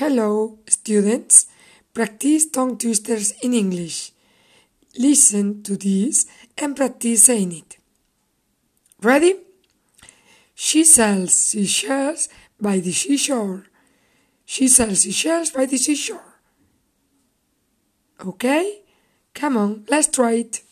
Hello, students. Practice tongue twisters in English. Listen to this and practice saying it. Ready? She sells seashells by the seashore. She sells seashells by the seashore. Okay? Come on, let's try it.